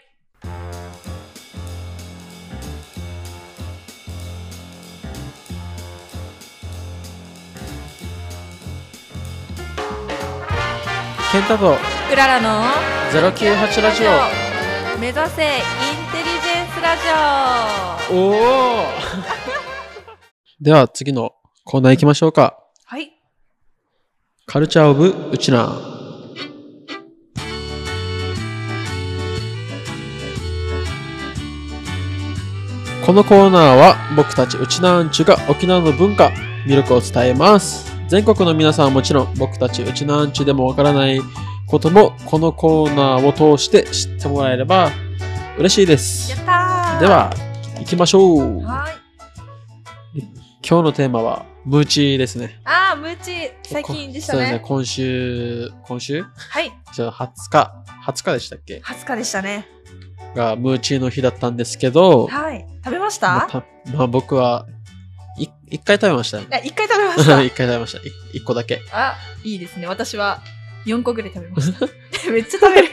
健太とうららのゼロきゅうはちラジオ、目指せインテリジェンスラジオ。おおでは次のコーナー行きましょうか。はい、カルチャーオブウチナー。このコーナーは僕たちウチナーンチュが沖縄の文化魅力を伝えます。全国の皆さんはもちろん、僕たちウチナーンチュでもわからないこともこのコーナーを通して知ってもらえれば嬉しいです。やったー。では行きましょう。はい、今日のテーマはムーチーですね。あー、ムーチー最近でしたね。そうですね、今週今週はい、じゃあはつかはつかでしたっけ。はつかでしたねがムーチーの日だったんですけど、はい、食べました？また、まあ、僕は1回食べましたね。いっかい食べました1回食べました 1, 1個だけ。あ、いいですね。私はよんこぐらい食べました。めっちゃ食べる。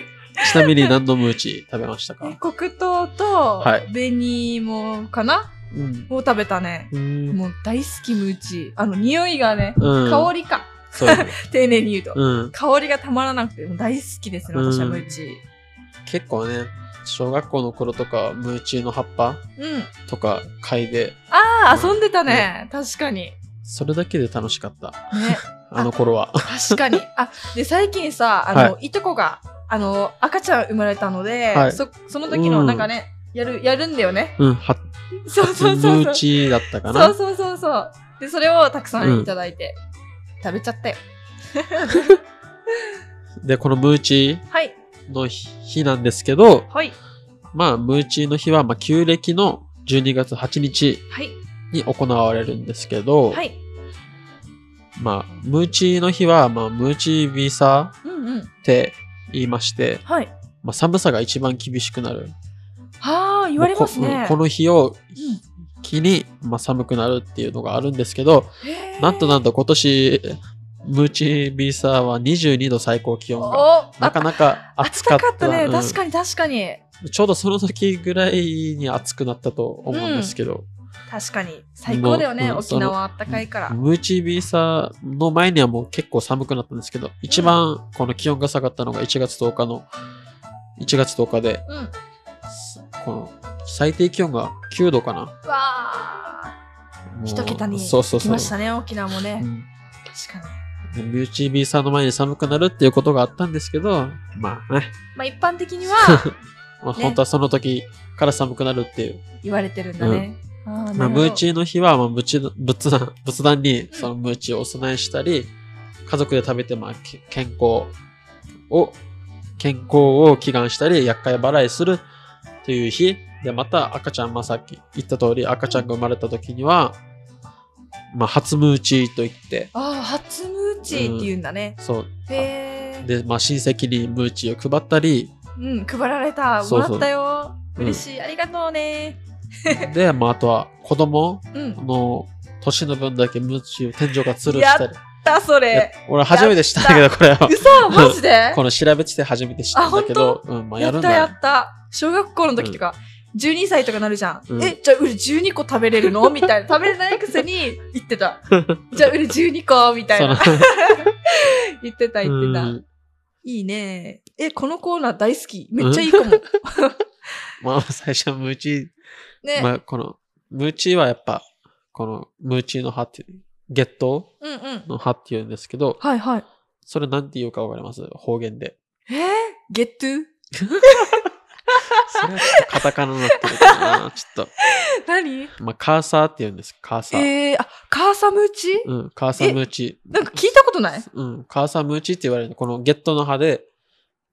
ちなみに何のムーチ食べましたか？黒糖と紅芋かな、はい、うん、を食べたね。もう大好きムーチ。あの匂いがね、うん、香りか。そう丁寧に言うと、うん、香りがたまらなくて、もう大好きですね、私はムーチ。結構ね、小学校の頃とかムーチの葉っぱ、うん、とか嗅いで。ああ、うん、遊んでたね、うん。確かに。それだけで楽しかった。ね。あの頃は。確かに。あ、で、最近さ、あの、はい、いとこが、あの、赤ちゃん生まれたので、はい、そ, その時のなんかね、うん、やる、やるんだよね。うん、は、そうそうそう。ムーチだったかな。そうそうそうそう。で、それをたくさんいただいて、うん、食べちゃったよ。で、このムーチの日なんですけど、はい、まあ、ムーチの日は、まあ、旧暦のじゅうにがつはちにちに行われるんですけど、はいはい、まあ、ムーチの日は、まあ、ムーチビサって言いまして、うんうん、はい、まあ、寒さが一番厳しくなる。はあ、言われますね。この日を気に、まあ、寒くなるっていうのがあるんですけど、なんとなんと今年ムーチビーサーはにじゅうにど最高気温が、なかなか暑かった。暑かったね、うん、確かに確かに。ちょうどその時ぐらいに暑くなったと思うんですけど。うん、確かに。最高だよね、うん、沖縄はあったかいから。ムーチビーサーの前にはもう結構寒くなったんですけど、一番この気温が下がったのがいちがつとおかの、いちがつとおかで、うん、この最低気温がきゅうどかな。わー。一桁に来ましたね、沖縄もね。うん、確かに。ビューチービーさんの前に寒くなるっていうことがあったんですけど、まあね。まあ一般的には、まあ本当はその時から寒くなるっていう。ね、言われてるんだね。うん、あまあムーチーの日は、まあ、仏壇、仏壇にそのムーチーをお供えしたり、うん、家族で食べて、まあ健康を、健康を祈願したり、厄介払いするという日。で、また赤ちゃん、まあさっき言った通り、赤ちゃんが生まれた時には、まあ初ムーチーと言って。ああ、初ムーチームーチーって言うんだね。うん、そう。へで、まあ、親戚にムーチーを配ったり。うん、配られた。もらったよ。嬉しい、うん。ありがとうね。で、まあ、あとは子供の年の分だけムーチーを天井から吊るしたり。やった、それ。俺初めて知ったんだけど、これは。嘘、マジでこの調べて初めて知ったんだけど。うん、まあ、やるんだ。やった、やった。小学校の時とか。うんじゅうにさいとかなるじゃん。うん、え、じゃあ俺じゅうにこ食べれるのみたいな。食べれないくせに言ってた。じゃあ俺じゅうにこみたいな。言ってた言ってた。うん、いいね。え、このコーナー大好き。めっちゃいいかも。まあ最初はムーチー。ね。まあこの、ムーチーはやっぱ、このムーチーの葉って、ゲットの葉って言うんですけど、うんうん、はいはい。それなんて言うかわかります方言で。えー、ゲットゥそれはちょっとカタカナになってるかな。ちょっと。何まあ、カーサーって言うんです。カーサー。ええー、あ、カーサムーチうん、カーサムーチなんか聞いたことないうん、カーサムーチって言われる。このゲットの葉で、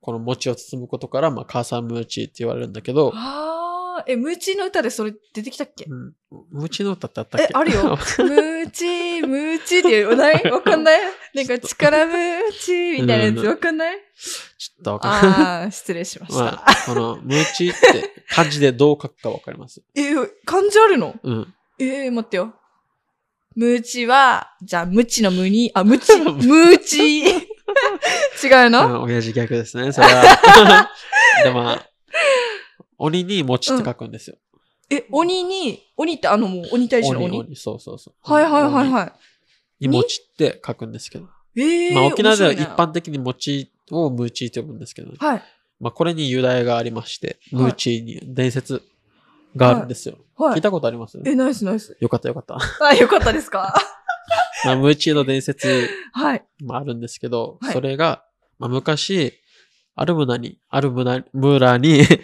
この餅を包むことから、まあ、カーサムーチって言われるんだけど。ああ、え、ムーチの歌でそれ出てきたっけうん。ムーチの歌ってあったっけえ、あるよ。ムーチ、ムーチって言うないわかんないなんか力ムーチみたいなやつわかんないちょっとわかんない。ああ、失礼しました。まあ、この、ムーチーって漢字でどう書くかわかります。えー、漢字あるのうん。ええー、待ってよ。ムーチーは、じゃあ、ムチのムに、あ、ムチ、ムーチー。違うの、うん、親父逆ですね、それは。でも、まあ、鬼に餅って書くんですよ。うん、え、鬼に、鬼ってあのもう鬼大使の鬼。鬼、そうそうそう。はいはいはいはい。に餅って書くんですけど。ええー。まあ、沖縄では一般的に餅、をムーチーと呼ぶんですけど、ね、はい。まあこれに由来がありまして、はい、ムーチーに伝説があるんですよ。はい。はい、聞いたことあります？え、ナイスナイス。よかったよかった。あ、よかったですか。まあムーチーの伝説、はい。まああるんですけど、はい、それが、まあ昔、アルムナに、アルムナ、ムーラに、待っ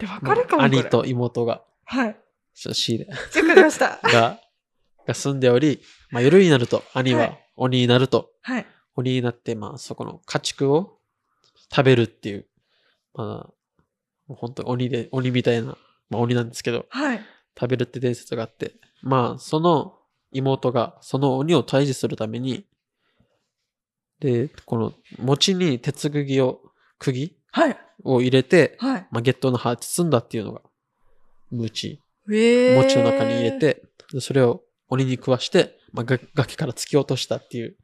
て、わかるかも。兄と妹が、はい。ちょっと C で。わかりました。が、が住んでおり、まあ夜になると、兄は鬼になると、はい。はい鬼になって、まあ、そこの家畜を食べるっていう、まあ、もう本当に鬼で、鬼みたいな、まあ鬼なんですけど、はい、食べるって伝説があって、まあ、その妹がその鬼を退治するために、で、この餅に鉄釘を、釘、はい、を入れて、はい、まあ、ゲットの葉を包んだっていうのが、ムーチー、餅の中に入れて、それを鬼に食わして、まあ、崖から突き落としたっていう、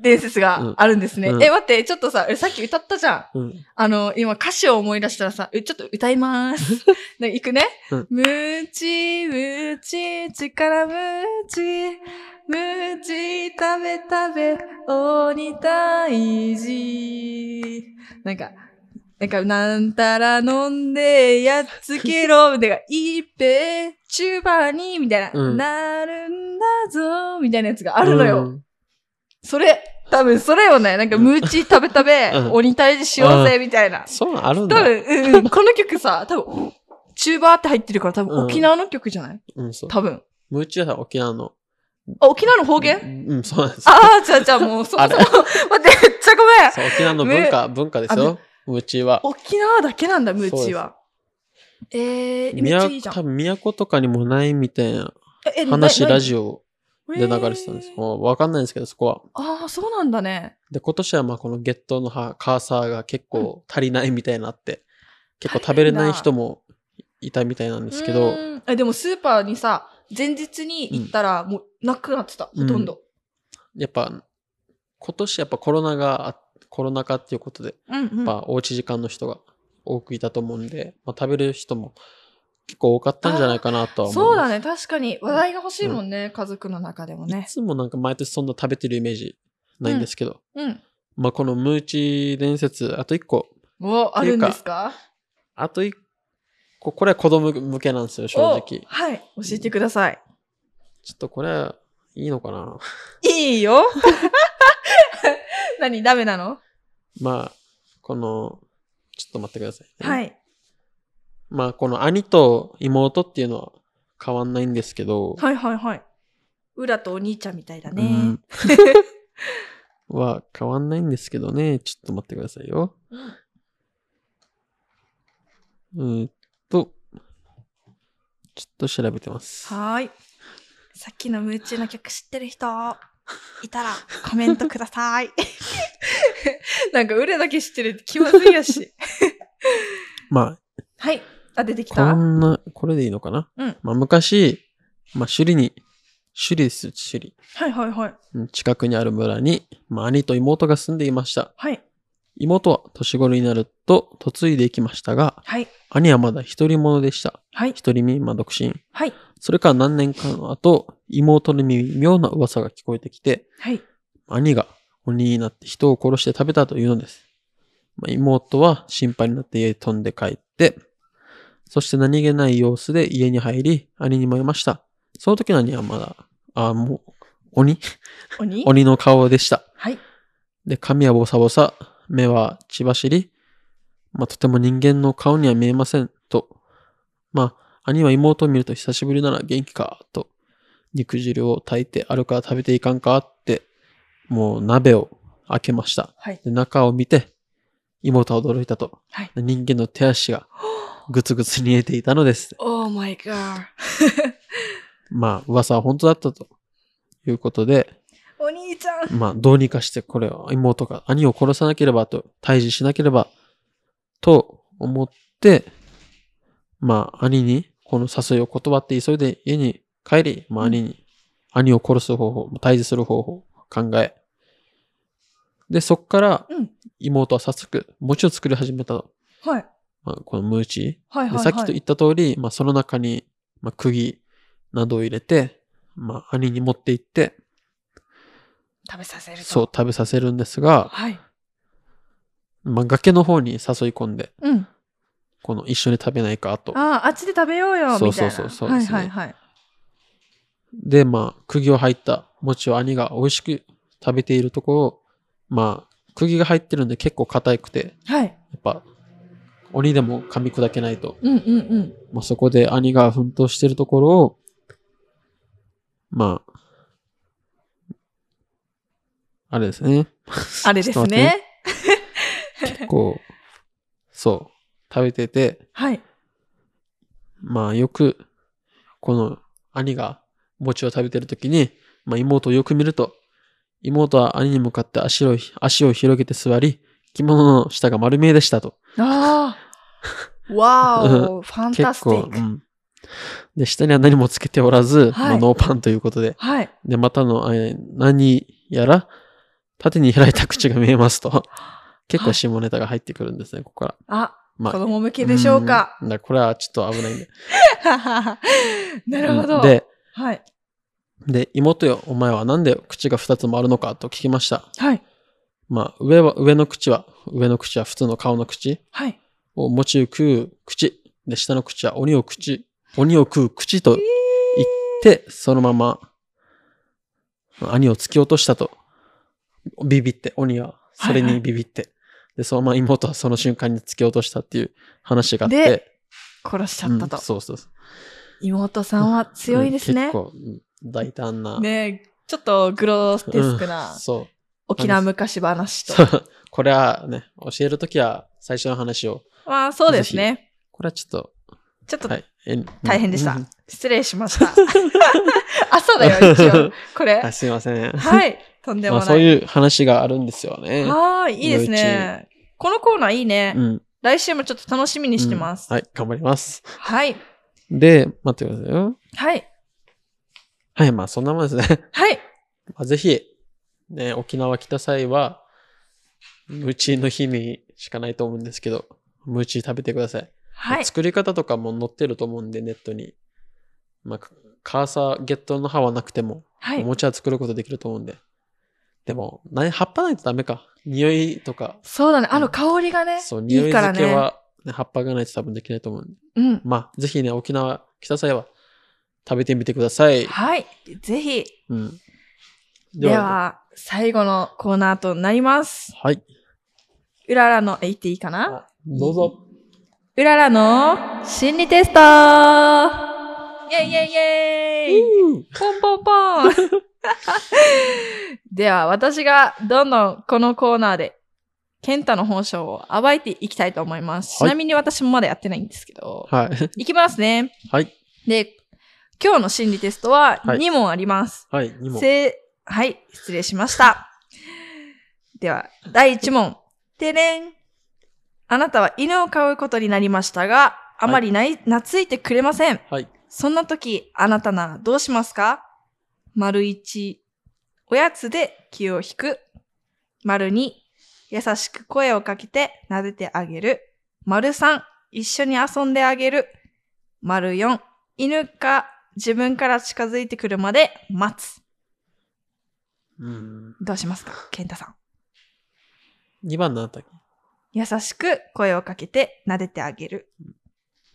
伝説があるんですね。うん、え、待って、ちょっとさ、さっき歌ったじゃん。うん、あの、今歌詞を思い出したらさ、ちょっと歌いまーす。いくね。ムーチー、ムーチー、力ムーチー、ムーチー、食べ食べ、鬼退治。なんか、なんか、なんたら飲んで、やっつけろ、みたいな、いっぺー、チューバーに、みたいな、うん、なるんだぞ、みたいなやつがあるのよ。うんそれ、多分それよね。なんか、ムーチー食べ食べ、うん、鬼退治しようぜ、みたいな。そうなのあるんだ。多分、うん、この曲さ、多分、チューバーって入ってるから、多分沖縄の曲じゃない、うん、うん、そう。多分。ムーチーは沖縄の。あ、沖縄の方言、うん、うん、そうなんです。ああ、じゃあじゃあもう、そもそも、待って、めっちゃごめん。沖縄の文化、文化ですよ、ムーチーは。沖縄だけなんだ、ムーチーは。えー、めっちゃいいじゃん。多分、都とかにもないみたいな話、ラジオ。で流れてたんです。もうわかんないんですけど、そこは。ああ、そうなんだね。で、今年はまあこのゲットの葉、カーサーが結構足りないみたいになって、うん、結構食べれない人もいたみたいなんですけど。え、でもスーパーにさ、前日に行ったらもうなくなってた、うん、ほとんど、うん、やっぱ今年やっぱコロナがあコロナ禍っていうことで、うんうん、やっぱおうち時間の人が多くいたと思うんで、まあ、食べる人も結構多かったんじゃないかなとは思う。そうだね、確かに話題が欲しいもんね、うん、家族の中でもね。いつもなんか毎年そんな食べてるイメージないんですけど、うんうん、まあこのムーチ伝説あといっこおあるんですか。あといっこ、これは子供向けなんですよ正直。はい、教えてください。ちょっとこれいいのかな。いいよ。何ダメなの。まあこのちょっと待ってください、ね、はい。まあこの兄と妹っていうのは変わんないんですけど、はいはいはい、裏とお兄ちゃんみたいだね、うん、は変わんないんですけどね。ちょっと待ってくださいよ。うん、えー、っとちょっと調べてます。はい、さっきのムーチーの曲知ってる人いたらコメントください。なんか裏だけ知ってるって気まずいやし。まあはい。あ、出てきた。こんな、これでいいのかな、うん。まあ昔、まあ首里に、首里です、首里。はいはいはい。近くにある村に、まあ兄と妹が住んでいました。はい。妹は年頃になると嫁いでいきましたが、はい。兄はまだ独り者でした。はい。独り身、まあ独身。はい。それから何年かの後、妹の耳に妙な噂が聞こえてきて、はい。兄が鬼になって人を殺して食べたというのです。まあ、妹は心配になって家に飛んで帰って、そして何気ない様子で家に入り、兄にも会いました。その時の兄はまだ、あもう、鬼鬼, 鬼の顔でした。はい。で、髪はボサボサ、目は血走り、まあ、とても人間の顔には見えません、と。まあ、兄は妹を見ると久しぶりなら元気か、と。肉汁を炊いてあるから食べていかんか、って、もう鍋を開けました。はい。で、中を見て、妹は驚いたと。はい。人間の手足が、ぐつぐつ煮えていたのです。Oh my god。まあ、噂は本当だったということで、お兄ちゃん。まあ、どうにかしてこれを妹が兄を殺さなければと、退治しなければと思って、まあ、兄にこの誘いを断って急いで家に帰り、まあ、兄に、兄を殺す方法、退治する方法を考え、で、そこから妹は早速餅を作り始めたと。はい。まあ、このムーチー、はいはいはい、でさっきと言った通り、まあ、その中に、まあ、釘などを入れて、まあ、兄に持って行って食べさせると。そう、食べさせるんですが、はい、まあ、崖の方に誘い込んで、うん、この一緒に食べないかと。ああ、あっちで食べようよみたいな。そうそうそうそうですね。はいはいはい。で、まあ、釘を入った餅を兄が美味しく食べているところを、まあ、釘が入ってるんで結構硬くて、はい、やっぱ鬼でも噛み砕けないと、うんうんうん、まあ、そこで兄が奮闘してるところを、まああれですねあれですね結構そう食べてて、はい、まあよくこの兄が餅を食べてるときに、まあ、妹をよく見ると、妹は兄に向かって足を足を広げて座り、着物の下が丸見えでしたと。ああ、わお、ファンタスティック。うん、で、下には何もつけておらず、はい、まあ、ノーパンということで、はい、でまたの何やら縦に開いた口が見えますと。結構下ネタが入ってくるんですね、ここから。あ、まあ、子供向けでしょうか。だからこれはちょっと危ないんで。なるほど。で、はい、で妹よ、お前はなんで口がふたつもあるのかと聞きました。はい。まあ、上は、上の口は、上の口は普通の顔の口。はい。を、餅を食う口。で、下の口は鬼を口、鬼を食う口と言って、えー、そのまま、兄を突き落としたと。ビビって、鬼は、それにビビって。はいはい、で、そのまま妹はその瞬間に突き落としたっていう話があって。で、殺しちゃったと。うん、そうそうそう。妹さんは強いですね。結構、大胆な。ねえ、ちょっとグロテスクな。うん、そう。沖縄昔話と。これはね、教えるときは最初の話を。まあ、そうですね。これはちょっと。ちょっと、はい、大変でした。うん、失礼しました。朝だよ、一応。これ。あ、すいません。はい。とんでもない。まあ、そういう話があるんですよね。はい、いいですね。このコーナーいいね、うん。来週もちょっと楽しみにしてます。うん、はい、頑張ります。はい。で、待ってくださいよ。はい。はい、まあそんなもんですね。はい。まあ、ぜひ、ね、沖縄来た際は、ムチの日にしかないと思うんですけど、ムチ食べてください。はい。作り方とかも載ってると思うんで、ネットに。まあ、カーサーゲットの葉はなくても、はい、お餅は作ることできると思うんで。でも、葉っぱないとダメか。匂いとか。そうだね。あの香りがね。うん、そう、匂い付けは、ね、葉っぱがないと多分できないと思うんで。うん。まあ、ぜひね、沖縄来た際は食べてみてください。はい。ぜひ。うん。では、では最後のコーナーとなります。はい。うららの、え、言っていいかな？どうぞ。うららの心理テスト。イェイイェイイェイ、ポンポンポンでは、私がどんどんこのコーナーで、ケンタの本性を暴いていきたいと思います。はい、ちなみに私もまだやってないんですけど。はい。いきますね。はい。で、今日の心理テストはに問あります。はい、はい、に問。せはい、失礼しました。では、だいいち問。てれん。あなたは犬を飼うことになりましたが、あまりな、はい、懐いてくれません。はい。そんな時、あなたならどうしますか？丸いち、おやつで気を引く。丸に、優しく声をかけて撫でてあげる。丸さん、一緒に遊んであげる。丸よん、犬が自分から近づいてくるまで待つ。うん、どうしますか、健太さん。にばん何だったっけ？優しく声をかけて撫でてあげる。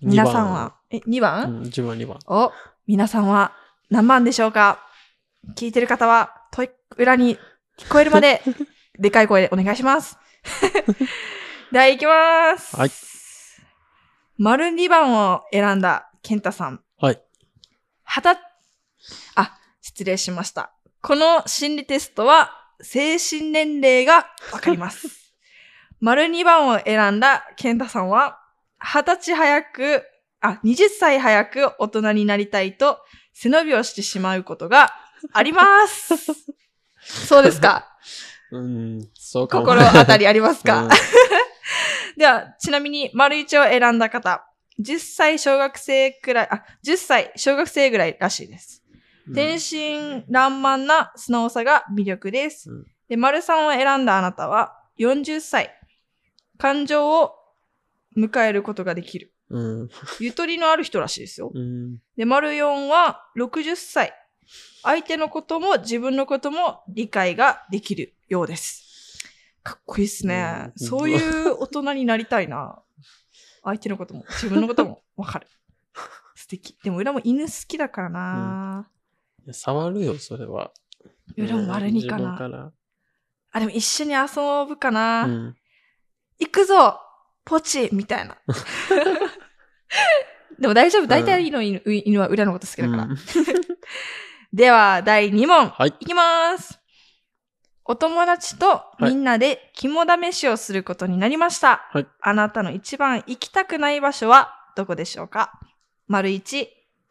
皆さんは、え、にばん？うん、自分はにばん。お、皆さんは何番でしょうか？聞いてる方は、とい、裏に聞こえるまで、でかい声でお願いします。では、いきます。はい。丸にばんを選んだ健太さん。はい。はた、あ、失礼しました。この心理テストは精神年齢がわかります。丸にばんを選んだ健太さんは、はたち早く、あ、はたち早く大人になりたいと背伸びをしてしまうことがあります。そうですか。うん、そうかも。心当たりありますか？うん、では、ちなみに丸いちを選んだ方、じゅっさい小学生くらい、あ、じゅっさい小学生ぐらいらしいです。天真爛漫な素直さが魅力です。うん、で、丸さんを選んだあなたはよんじゅっさい。感情を迎えることができる。うん、ゆとりのある人らしいですよ。うん、で、丸よんはろくじゅっさい。相手のことも自分のことも理解ができるようです。かっこいいですね。うん、そういう大人になりたいな。相手のことも自分のこともわかる。素敵。でも裏も犬好きだからな。うん、触るよ、それは。裏も丸にかな。からあ、でも一緒に遊ぶかな。うん、行くぞポチみたいな。でも大丈夫。大体の犬、うん、犬は裏のこと好きだから。うん、では、だいに問。はい。いきます。お友達とみんなで肝試しをすることになりました。はい、あなたの一番行きたくない場所はどこでしょうか？丸いち、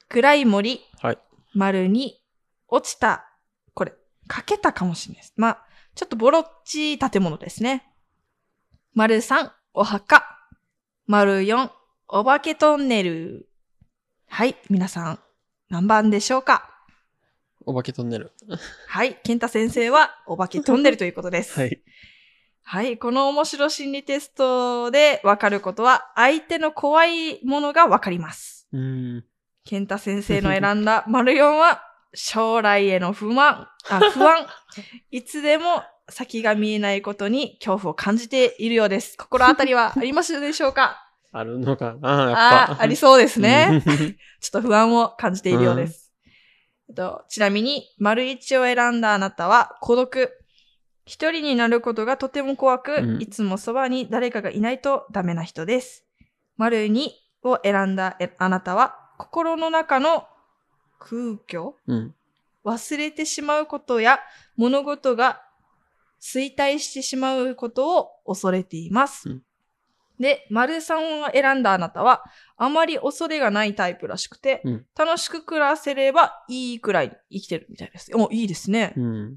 暗い森。はい。丸に、落ちた。これ、かけたかもしれないです。まあ、ちょっとボロっちい建物ですね。丸さん、お墓。丸よん、お化けトンネル。はい、皆さん、何番でしょうか？お化けトンネル。はい、健太先生は、お化けトンネルということです。はい。はい、この面白心理テストでわかることは、相手の怖いものがわかります。うーん、健太先生の選んだ丸よんは、将来への不満、あ、不安。いつでも先が見えないことに恐怖を感じているようです。心当たりはありますでしょうか？あるのかな、やっぱ。あ、ありそうですね。ちょっと不安を感じているようです。うん、とちなみに、丸いちを選んだあなたは孤独。一人になることがとても怖く、うん、いつもそばに誰かがいないとダメな人です。丸にを選んだあなたは、心の中の空虚、うん、忘れてしまうことや物事が衰退してしまうことを恐れています。うん、で、丸さんを選んだあなたはあまり恐れがないタイプらしくて、うん、楽しく暮らせればいいくらい生きてるみたいです。お、いいですね。うん、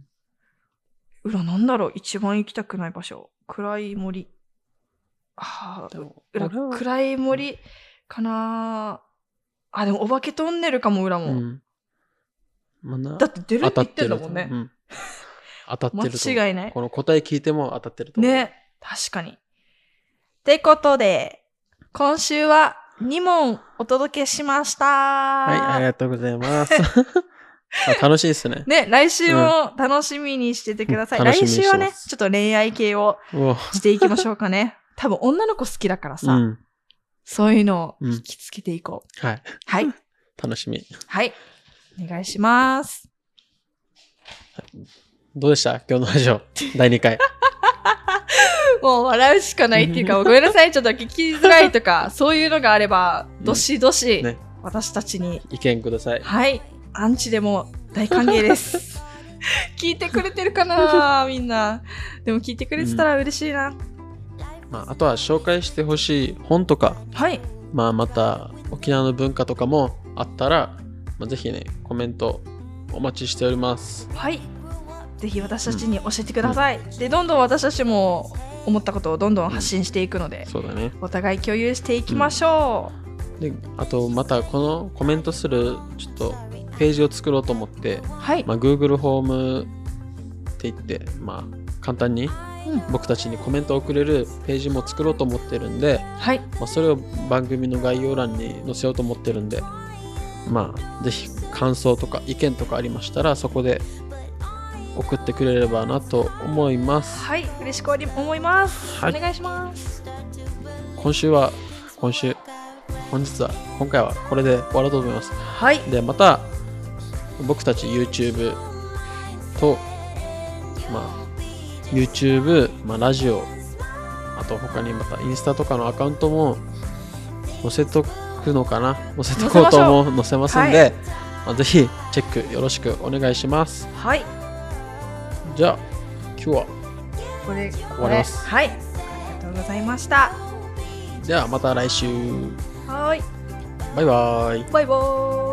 うら、なんだろう、一番行きたくない場所。暗い森。ああ、暗い森かなぁ。あ、でも、お化けトンネルかも、裏も。うん、まあ、なだって出るって言ってんだもんね。当たってると、うん、当たってると間違いない。この答え聞いても当たってると思うね。確かに。ってことで今週はに問お届けしました。はい、ありがとうございます。楽しいですね。ね、来週も楽しみにしててください。うん、来週はね、ちょっと恋愛系をしていきましょうかね。多分女の子好きだからさ、うん、そういうのを引きつけていこう。うん、はい。はい。楽しみ。はい。お願いします。どうでした今日のラジオだいにかい。もう笑うしかないっていうか、ごめんなさい。ちょっと聞きづらいとか、そういうのがあれば、どしどし、うんね、私たちに意見ください。はい。アンチでも大歓迎です。聞いてくれてるかなみんな。でも聞いてくれてたら嬉しいな。うんまあ、あとは紹介してほしい本とか、はいまあ、また沖縄の文化とかもあったら、まあ、ぜひねコメントお待ちしております。はい。ぜひ私たちに教えてください。うん、でどんどん私たちも思ったことをどんどん発信していくので、うんそうだね、お互い共有していきましょう。うん、であとまたこのコメントするちょっとページを作ろうと思って、はいまあ、Google ホームって言って、まあ、簡単に僕たちにコメントを送れるページも作ろうと思ってるんで、はいまあ、それを番組の概要欄に載せようと思ってるんで、まあ、ぜひ感想とか意見とかありましたらそこで送ってくれればなと思います。はい、嬉しく思います、はい、お願いします。今週は今週本日は今回はこれで終わろうと思います。はいでまた僕たち YouTube と、まあ、YouTube、まあ、ラジオあと他にまたインスタとかのアカウントも載せとくのかな載せとこうとも載せますんで、はいまあ、ぜひチェックよろしくお願いします。はいじゃあ今日はこれ終わります。はいありがとうございました。じゃあまた来週。はいバイバイバイバイ。